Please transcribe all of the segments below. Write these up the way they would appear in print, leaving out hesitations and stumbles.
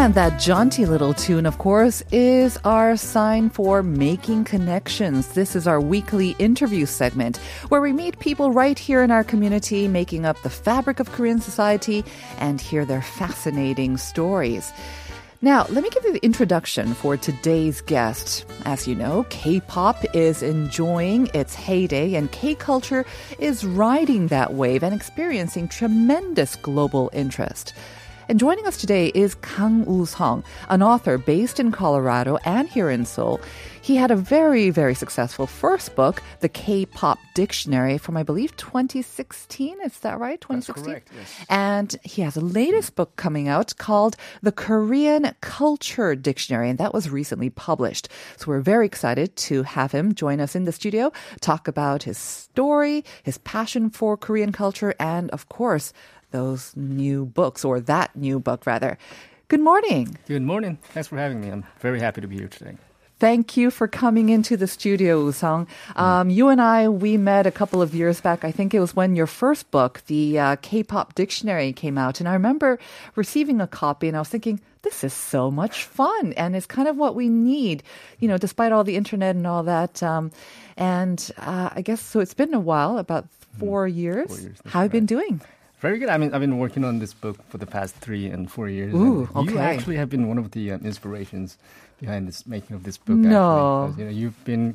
And that jaunty little tune, of course, is our sign for making connections. This is our weekly interview segment where we meet people right here in our community making up the fabric of Korean society and hear their fascinating stories. Now, let me give you the introduction for today's guest. As you know, K-pop is enjoying its heyday, and K-culture is riding that wave and experiencing tremendous global interest. And joining us today is Kang Woo-sung, an author based in Colorado and here in Seoul. He had a very, very successful first book, The K-Pop Dictionary, from, I believe, 2016. Is that right? 2016? That's correct, yes. And he has a latest book coming out called The Korean Culture Dictionary, and that was recently published. So we're very excited to have him join us in the studio, talk about his story, his passion for Korean culture, and, of course, those new books, or that new book, rather. Good morning. Good morning. Thanks for having me. I'm very happy to be here today. Thank you for coming into the studio, Woo-sung. You and I, we met a couple of years back. I think it was when your first book, the K-pop Dictionary, came out. And I remember receiving a copy, and I was thinking, this is so much fun, and it's kind of what we need, you know, despite all the internet and all that. I guess, so it's been a while, about 4 years. 4 years. How have you been doing? Very good. I mean, I've been working on this book for the past 3 and 4 years. Ooh, and you actually have been one of the inspirations behind this making of this book. No. Actually, because, you know, you've been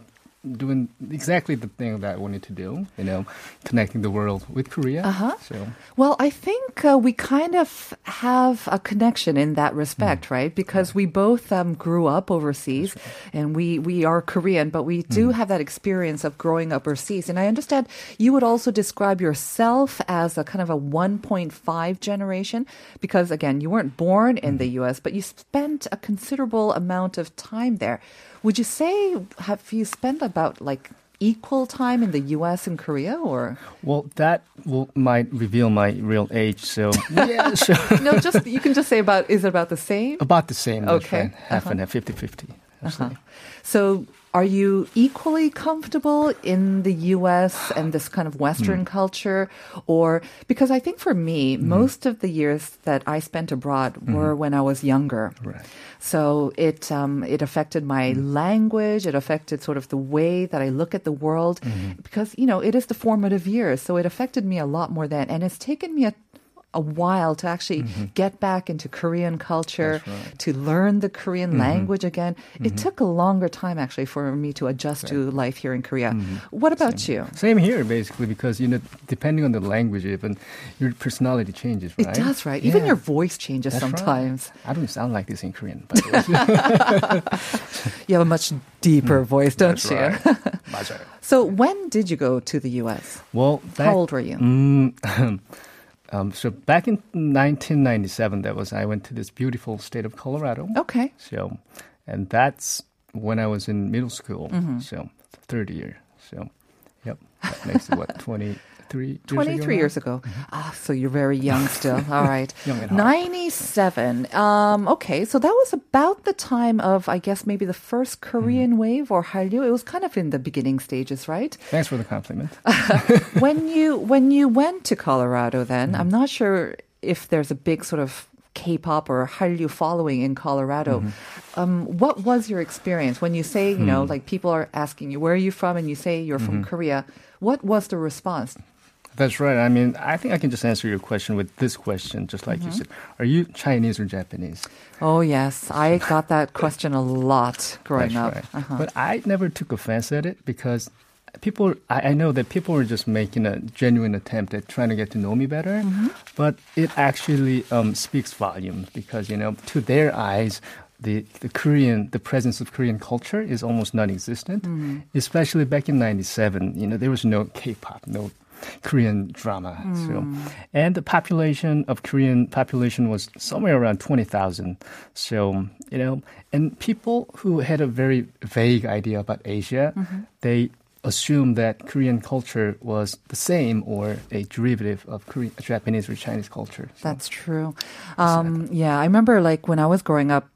doing exactly the thing that I wanted to do, you know, connecting the world with Korea. Uh-huh. So. Well, I think we kind of have a connection in that respect, right? Because we both grew up overseas, and we are Korean, but we do have that experience of growing up overseas. And I understand you would also describe yourself as a kind of a 1.5 generation, because, again, you weren't born in the U.S., but you spent a considerable amount of time there. Would you say, have you spent about like equal time in the U.S. and Korea, or? Well, that might reveal my real age. So yeah, sure. No, just you can just say about. Is it about the same? About the same. Okay, right. Half and half, 50-50. Absolutely. So, are you equally comfortable in the U.S. and this kind of Western culture, or because I think for me, most of the years that I spent abroad were when I was younger. Right. So it affected my language. It affected sort of the way that I look at the world, because you know it is the formative years. So it affected me a lot more then, and it's taken me a while to actually get back into Korean culture, right, to learn the Korean language again. It took a longer time, actually, for me to adjust to life here in Korea. What about you? Same here, basically, because, you know, depending on the language, even your personality changes, right? It does, right? Yeah. Even your voice changes sometimes. Right. I don't sound like this in Korean, by the way. You have a much deeper voice, don't you? Right. So when did you go to the U.S.? Well, how old were you? So back in 1997, I went to this beautiful state of Colorado. Okay. So, and that's when I was in middle school. So third year. So, yep. That makes it what, 23 years ago. Ah, so you're very young still. All right. Young at heart. 97. Okay, so that was about the time of, I guess, maybe the first Korean wave or Hallyu. It was kind of in the beginning stages, right? Thanks for the compliment. When you went to Colorado then, I'm not sure if there's a big sort of K-pop or Hallyu following in Colorado. What was your experience when you say, you know, like people are asking you, where are you from? And you say you're from Korea. What was the response? That's right. I mean, I think I can just answer your question with this question, just like you said. Are you Chinese or Japanese? Oh, yes. I got that question a lot growing up. Right. But I never took offense at it because I know that people were just making a genuine attempt at trying to get to know me better, but it actually speaks volumes because, you know, to their eyes, the presence of Korean culture is almost non-existent, especially back in 97. You know, there was no K-pop, no Korean drama. So, and the Korean population was somewhere around 20,000. So, you know, and people who had a very vague idea about Asia, they assume that Korean culture was the same or a derivative of Japanese or Chinese culture. So. That's true. Yeah, I remember like when I was growing up,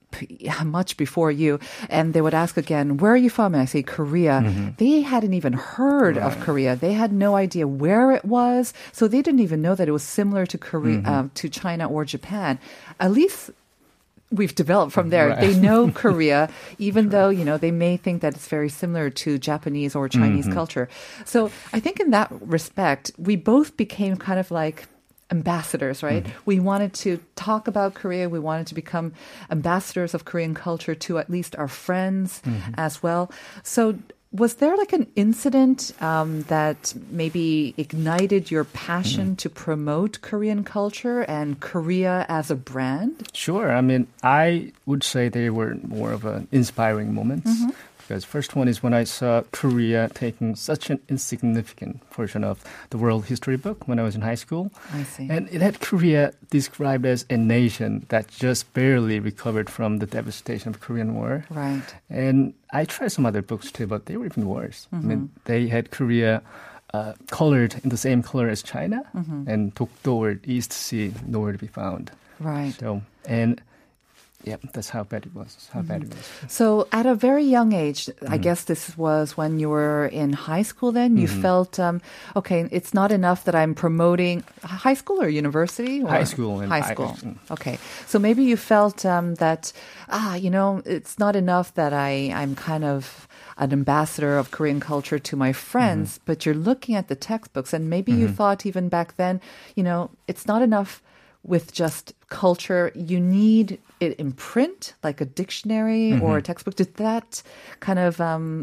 much before you, and they would ask again, where are you from? And I say Korea. Mm-hmm. They hadn't even heard right. of Korea. They had no idea where it was, so they didn't even know that it was similar to Korea, mm-hmm. To China or Japan. At least we've developed from there. Right. They know Korea, even sure. though, you know, they may think that it's very similar to Japanese or Chinese mm-hmm. culture. So I think in that respect, we both became kind of like ambassadors, right? Mm-hmm. We wanted to talk about Korea. We wanted to become ambassadors of Korean culture to at least our friends mm-hmm. as well. So was there like an incident that maybe ignited your passion mm-hmm. to promote Korean culture and Korea as a brand? Sure. I mean, I would say they were more of an inspiring moments. Mm-hmm. Because first one is when I saw Korea taking such an insignificant portion of the world history book when I was in high school. I see. And it had Korea described as a nation that just barely recovered from the devastation of the Korean War. Right. And I tried some other books too, but they were even worse. Mm-hmm. I mean, they had Korea colored in the same color as China, mm-hmm. and Dokdo or East Sea nowhere to be found. Right. So, and... Yep, that's how bad it was. So at a very young age, mm-hmm. I guess this was when you were in high school then, you mm-hmm. felt, okay, it's not enough that I'm promoting high school or university? Or? High school. Okay. So maybe you felt that, you know, it's not enough that I'm kind of an ambassador of Korean culture to my friends, mm-hmm. but you're looking at the textbooks and maybe mm-hmm. you thought even back then, you know, it's not enough with just culture. You need it in print, like a dictionary mm-hmm. or a textbook. Did that kind of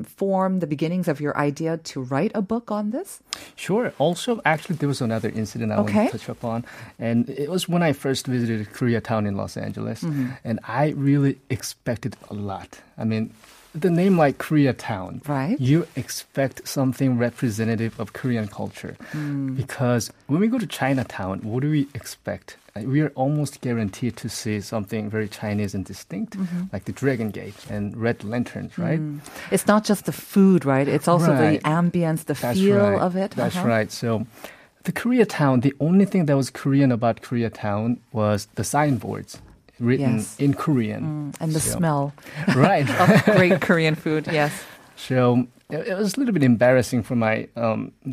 form the beginnings of your idea to write a book on this? Sure. Also, actually, there was another incident I want to touch upon. And it was when I first visited Koreatown in Los Angeles. Mm-hmm. And I really expected a lot. I mean, the name like Koreatown, right? You expect something representative of Korean culture. Mm. Because when we go to Chinatown, what do we expect? We are almost guaranteed to see something very Chinese and distinct, mm-hmm. like the Dragon Gate and red lanterns, right? Mm. It's not just the food, right? It's also right. the ambience, the That's feel right. of it. That's uh-huh. right. So the Koreatown, the only thing that was Korean about Koreatown was the signboards. Written yes. in Korean. Mm, and the smell right. of great Korean food, yes. So it was a little bit embarrassing for my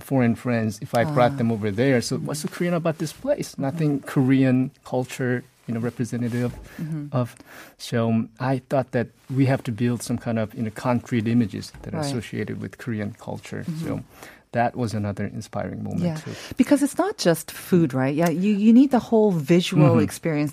foreign friends if I brought them over there. So what's so Korean about this place? Nothing mm-hmm. Korean culture, you know, representative mm-hmm. of. So I thought that we have to build some kind of, you know, concrete images that are right. associated with Korean culture. Mm-hmm. So that was another inspiring moment, yeah. too. Because it's not just food, right? Yeah, you need the whole visual mm-hmm. experience,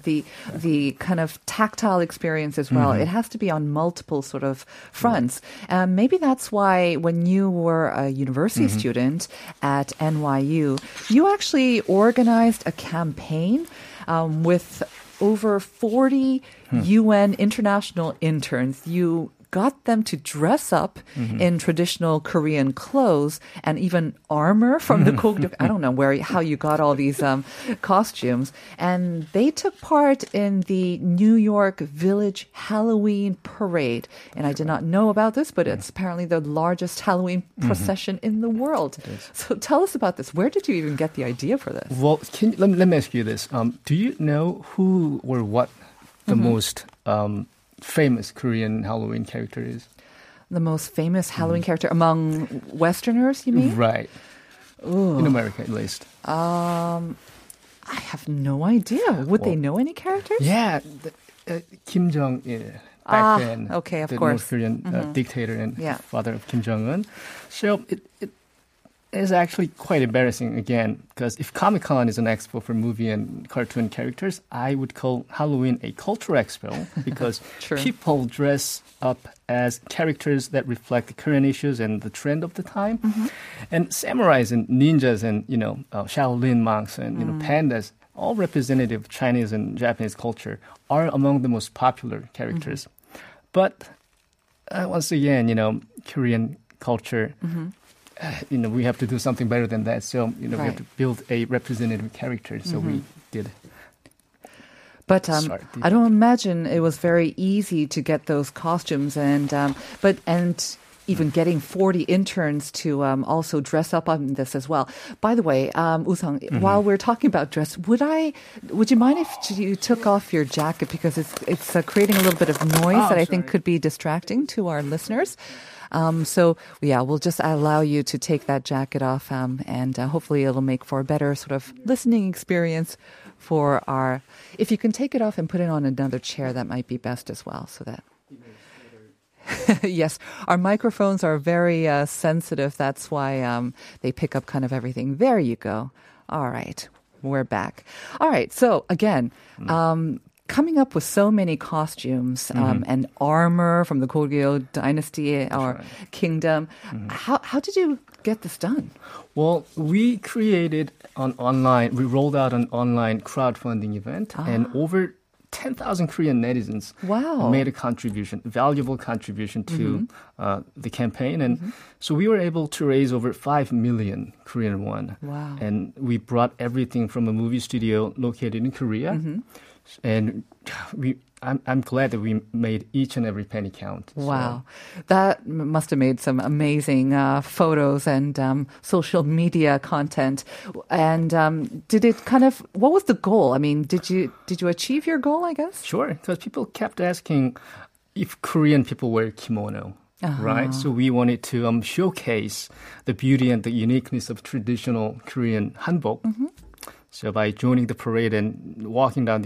the kind of tactile experience as well. Mm-hmm. It has to be on multiple sort of fronts. Right. Maybe that's why when you were a university mm-hmm. student at NYU, you actually organized a campaign with over 40 UN international interns. You got them to dress up mm-hmm. in traditional Korean clothes and even armor from the Koguryo. I don't know how you got all these costumes. And they took part in the New York Village Halloween Parade. And I did not know about this, but it's apparently the largest Halloween procession mm-hmm. in the world. So tell us about this. Where did you even get the idea for this? Well, let me ask you this. Do you know who or what the mm-hmm. most... famous Korean Halloween character is? The most famous Halloween character among Westerners, you mean? Right. Ooh. In America, at least. I have no idea. Would they know any characters? Yeah. Kim Jong-il. Back then. Okay, of course. The North Korean dictator and father of Kim Jong-un. So it is actually quite embarrassing, again, because if Comic-Con is an expo for movie and cartoon characters, I would call Halloween a cultural expo because people dress up as characters that reflect the current issues and the trend of the time. Mm-hmm. And samurais and ninjas and, you know, Shaolin monks and, you know, pandas, all representative of Chinese and Japanese culture, are among the most popular characters. Mm-hmm. But once again, you know, Korean culture... Mm-hmm. You know, we have to do something better than that. So, you know, we have to build a representative character. So we did. But I don't imagine it was very easy to get those costumes. And even getting 40 interns to also dress up on this as well. By the way, Woo-sung, while we're talking about dress, would you mind if you took off your jacket because it's creating a little bit of noise that I think could be distracting to our listeners. So yeah, we'll just allow you to take that jacket off, and hopefully it'll make for a better sort of listening experience for our. If you can take it off and put it on another chair, that might be best as well. So that. Yes, our microphones are very sensitive. That's why they pick up kind of everything. There you go. All right, we're back. All right, so again. Coming up with so many costumes and armor from the Koryeo dynasty or kingdom, how did you get this done? Well, we created we rolled out an online crowdfunding event, and over 10,000 Korean netizens made a contribution, valuable contribution to the campaign. And so we were able to raise over 5 million Korean won. Wow. And we brought everything from a movie studio located in Korea. And I'm glad that we made each and every penny count. Wow. So. That must have made some amazing photos and social media content. And what was the goal? I mean, did you achieve your goal, I guess? Sure, because people kept asking if Korean people wear kimono. Right? So we wanted to showcase the beauty and the uniqueness of traditional Korean hanbok. So by joining the parade and walking down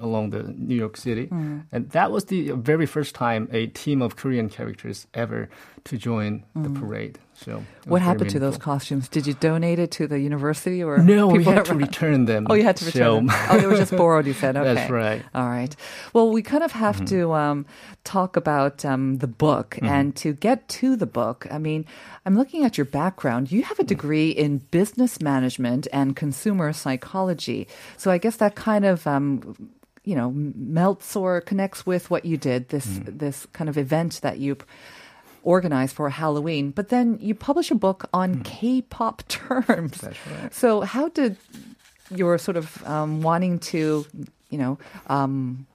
along the New York City, and that was the very first time a team of Korean characters ever to join the parade. So what happened to those costumes? Did you donate it to the university or no? We had to return them. Oh, you had to return them. Oh, they were just borrowed. You said, okay, that's right. All right. Well, we kind of have to talk about the book, and to get to the book, I mean, I'm looking at your background. You have a degree in business management and consumer psychology. So I guess that kind of, melts or connects with what you did, this kind of event that you organized for Halloween. But then you publish a book on K-pop terms. That's right. So how did your sort of wanting to,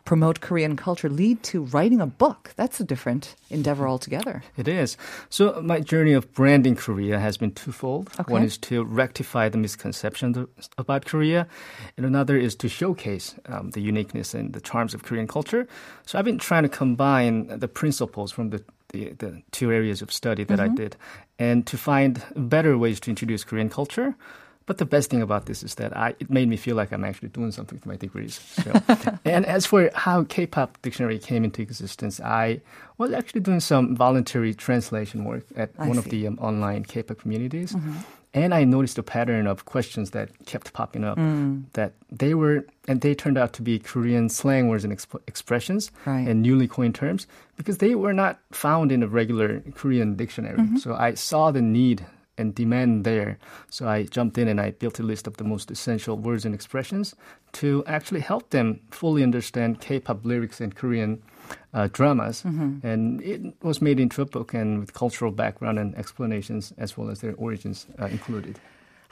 promote Korean culture lead to writing a book? That's a different endeavor altogether. It is. So my journey of branding Korea has been twofold. Okay. One is to rectify the misconceptions about Korea, and another is to showcase the uniqueness and the charms of Korean culture. So I've been trying to combine the principles from the two areas of study that I did and to find better ways to introduce Korean culture. But the best thing about this is that it made me feel like I'm actually doing something with my degrees. So. And as for how K-Pop Dictionary came into existence, I was actually doing some voluntary translation work at one of the online K-Pop communities. And I noticed a pattern of questions that kept popping up that they turned out to be Korean slang words and expressions and newly coined terms because they were not found in a regular Korean dictionary. So I saw the need and demand there. So I jumped in and I built a list of the most essential words and expressions to actually help them fully understand K-pop lyrics and Korean dramas. And it was made into a book and with cultural background and explanations as well as their origins included.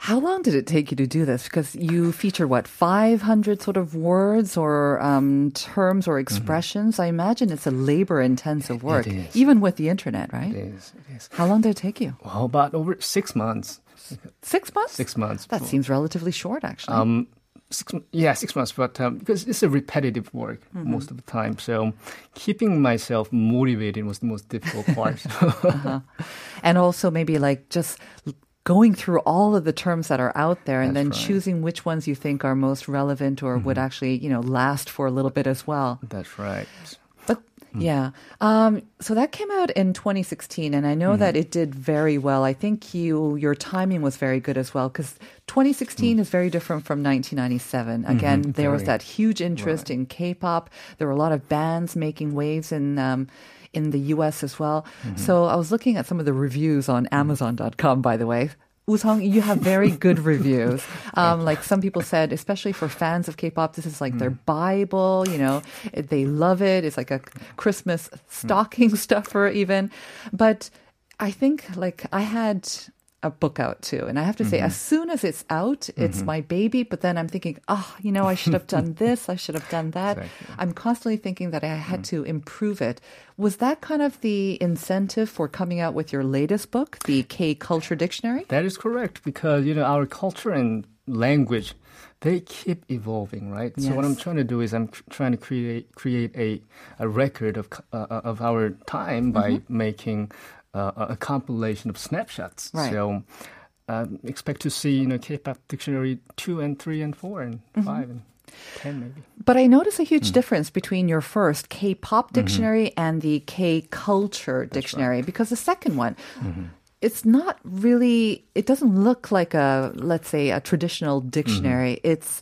How long did it take you to do this? Because you feature, 500 sort of words or terms or expressions? I imagine it's a labor-intensive work, even with the internet, right? It is. How long did it take you? Well, about over 6 months. 6 months? 6 months. That seems relatively short, actually. 6 months, but because it's a repetitive work most of the time. So keeping myself motivated was the most difficult part. And also maybe just going through all of the terms that are out there and choosing which ones you think are most relevant or would actually, last for a little bit as well. That's right. But yeah. So that came out in 2016, and I know that it did very well. I think your timing was very good as well, because 2016 is very different from 1997. Again, there was that huge interest in K-pop. There were a lot of bands making waves in the U.S. as well. So I was looking at some of the reviews on Amazon.com, by the way. Woo-sung, you have very good reviews. Like some people said, especially for fans of K-pop, this is like their Bible, they love it. It's like a Christmas stocking stuffer even. But I think I had a book out too. And I have to say, as soon as it's out, it's my baby. But then I'm thinking, I should have done this. I should have done that. Exactly. I'm constantly thinking that I had to improve it. Was that kind of the incentive for coming out with your latest book, The K-Culture Dictionary? That is correct, because, our culture and language, they keep evolving, right? Yes. So what I'm trying to do is I'm trying to create a record of our time by making a compilation of snapshots. Right. So expect to see, K-Pop Dictionary 2 and 3 and 4 and 5 and 10 maybe. But I notice a huge difference between your first K-Pop Dictionary and the K-Culture Dictionary, right, because the second one... It's not really, it doesn't look like a traditional dictionary. It's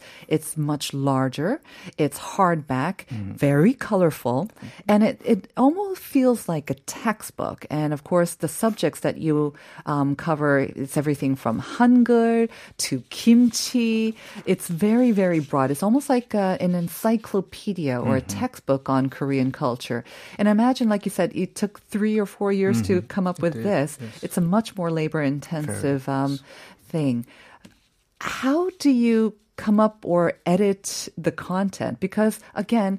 much larger. It's hardback, very colorful, and it almost feels like a textbook. And of course, the subjects that you cover, it's everything from Hangul to Kimchi. It's very, very broad. It's almost like an encyclopedia or a textbook on Korean culture. And I imagine, like you said, it took 3 or 4 years to come up with this. Yes. It's a much more labor-intensive thing. How do you come up or edit the content? Because, again,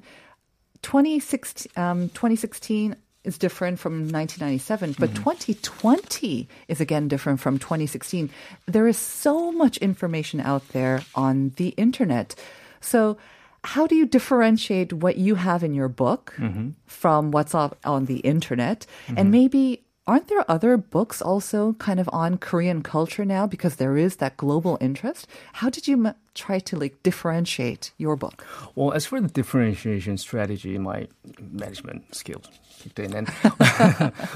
2016 is different from 1997, but 2020 is, again, different from 2016. There is so much information out there on the internet. So how do you differentiate what you have in your book from what's up on the internet? And maybe... aren't there other books also kind of on Korean culture now because there is that global interest? How did you try to differentiate your book? Well, as for the differentiation strategy, my management skills kicked in. And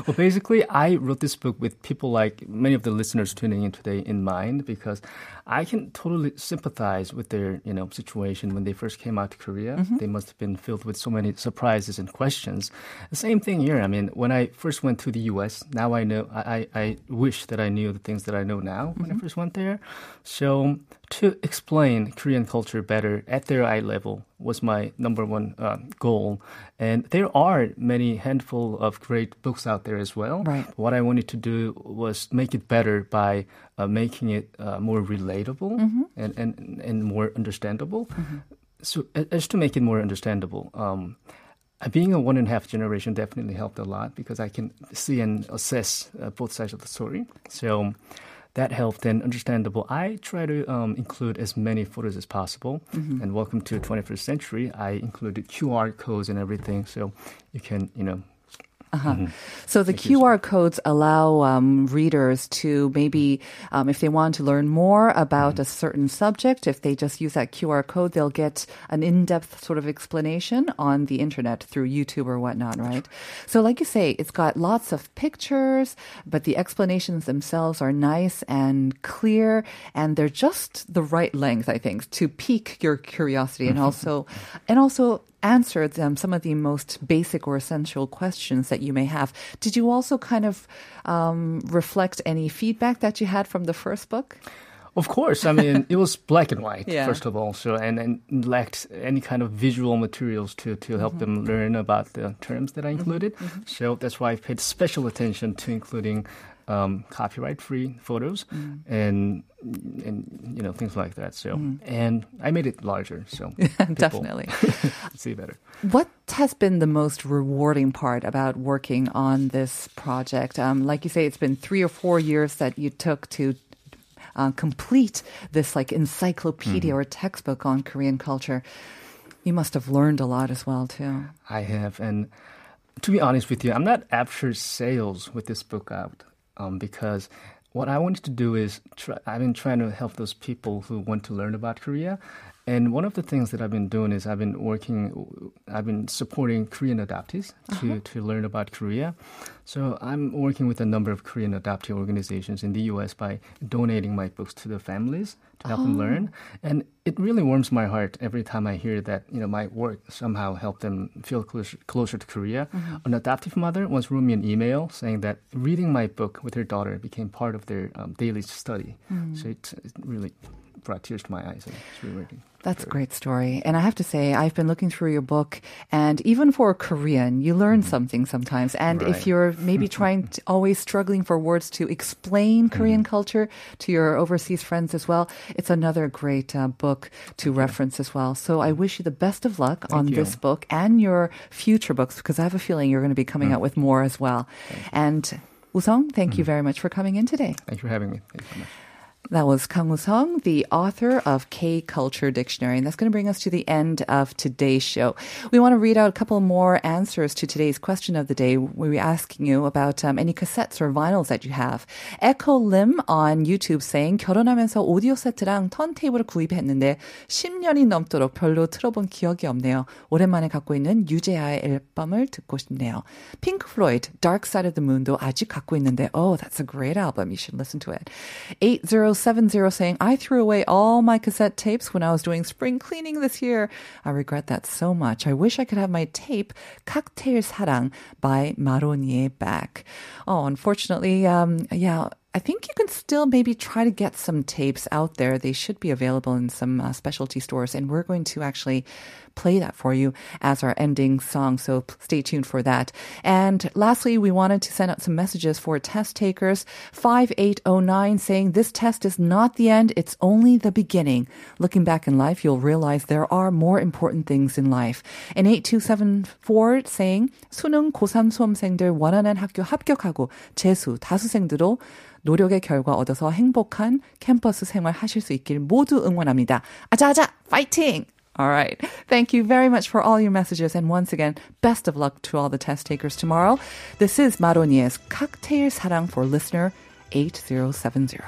well, basically, I wrote this book with people like many of the listeners tuning in today in mind because I can totally sympathize with their situation when they first came out to Korea. They must have been filled with so many surprises and questions. The same thing here. I mean, when I first went to the U.S., now I know, I wish that I knew the things that I know now when I first went there. So to explain Korean culture better at their eye level was my number one goal. And there are many handful of great books out there as well. Right. What I wanted to do was make it better by making it more relatable and more understandable. So as to make it more understandable, being a one-and-a-half generation definitely helped a lot because I can see and assess both sides of the story. So that helped and understandable. I try to include as many photos as possible. And welcome to the 21st century. I included QR codes and everything so you can, So the QR codes allow readers to maybe, if they want to learn more about a certain subject, if they just use that QR code, they'll get an in-depth sort of explanation on the internet through YouTube or whatnot, right? So like you say, it's got lots of pictures, but the explanations themselves are nice and clear, and they're just the right length, I think, to pique your curiosity and also answer them some of the most basic or essential questions that you may have. Did you also kind of reflect any feedback that you had from the first book? Of course. I mean, it was black and white, first of all, so and lacked any kind of visual materials to help them learn about the terms that I included. So that's why I paid special attention to including copyright-free photos and things like that. So and I made it larger, so definitely see better. What has been the most rewarding part about working on this project? Like you say, it's been 3 or 4 years that you took to complete this encyclopedia or textbook on Korean culture. You must have learned a lot as well too. I have, and to be honest with you, I'm not after sales with this book out. Because what I wanted to do is I've been trying to help those people who want to learn about Korea. And one of the things that I've been doing is I've been supporting Korean adoptees to learn about Korea. So I'm working with a number of Korean adoptee organizations in the U.S. by donating my books to the families to help them learn. And it really warms my heart every time I hear that, my work somehow helped them feel closer to Korea. An adoptive mother once wrote me an email saying that reading my book with her daughter became part of their daily study. So it really brought tears to my eyes. It's really weird. That's a great story. And I have to say, I've been looking through your book, and even for Korean, you learn something sometimes. And if you're maybe always struggling for words to explain Korean culture to your overseas friends as well, it's another great book to reference as well. So I wish you the best of luck on this book and your future books, because I have a feeling you're going to be coming out with more as well. And Woo-sung, thank you very much for coming in today. Thanks for having me. Thank you so much. That was Kang Woo-sung, the author of K-Culture Dictionary. And that's going to bring us to the end of today's show. We want to read out a couple more answers to today's question of the day. We were asking you about any cassettes or vinyls that you have. Echo Lim on YouTube saying, 결혼하면서 오디오 세트랑 턴테이블을 구입했는데 10년이 넘도록 별로 틀어본 기억이 없네요. 오랜만에 갖고 있는 유재하의 앨범을 듣고 싶네요. Pink Floyd, Dark Side of the Moon도 아직 갖고 있는데, oh, that's a great album. You should listen to it. 8070 saying, I threw away all my cassette tapes when I was doing spring cleaning this year. I regret that so much. I wish I could have my tape, Cocktail Sarang by Maronier back. Oh, unfortunately, I think you can still maybe try to get some tapes out there. They should be available in some specialty stores. And we're going to actually play that for you as our ending song. So stay tuned for that. And lastly, we wanted to send out some messages for test takers. 5809 saying, this test is not the end. It's only the beginning. Looking back in life, you'll realize there are more important things in life. And 8274 saying, 수능 고3 수험생들 원하는 학교 합격하고 재수 다수생들도 노력의 결과 얻어서 행복한 캠퍼스 생활 하실 수 있길 모두 응원합니다. 아자아자, 파이팅! All right. Thank you very much for all your messages. And once again, best of luck to all the test takers tomorrow. This is Maronier's Cocktail Sarang for listener 8070.